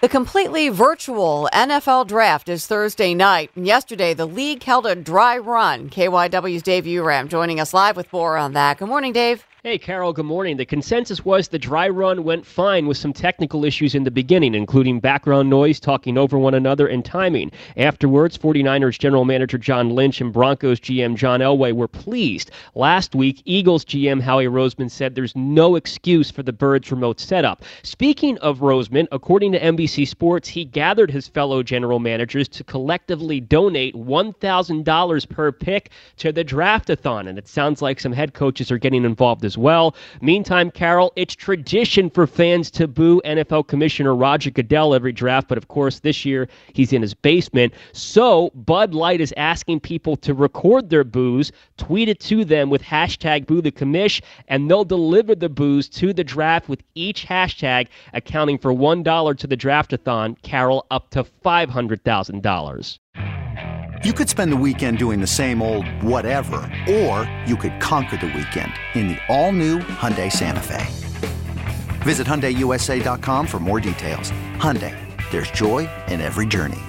The completely virtual NFL draft is Thursday night. Yesterday, the league held a dry run. KYW's Dave Uram joining us live with more on that. Good morning, Dave. Hey, Carol, good morning. The consensus was the dry run went fine with some technical issues in the beginning, including background noise, talking over one another, and timing. Afterwards, 49ers general manager John Lynch and Broncos GM John Elway were pleased. Last week, Eagles GM Howie Roseman said there's no excuse for the Birds' remote setup. Speaking of Roseman, according to NBC Sports, he gathered his fellow general managers to collectively donate $1,000 per pick to the draft-a-thon, and it sounds like some head coaches are getting involved as well. Meantime, Carol, it's tradition for fans to boo NFL Commissioner Roger Goodell every draft, but of course this year he's in his basement. So Bud Light is asking people to record their boos, tweet it to them with hashtag boo the commish, and they'll deliver the boos to the draft with each hashtag accounting for $1 to the draft-a-thon, Carol, up to $500,000. You could spend the weekend doing the same old whatever, or you could conquer the weekend in the all-new Hyundai Santa Fe. Visit HyundaiUSA.com for more details. Hyundai, there's joy in every journey.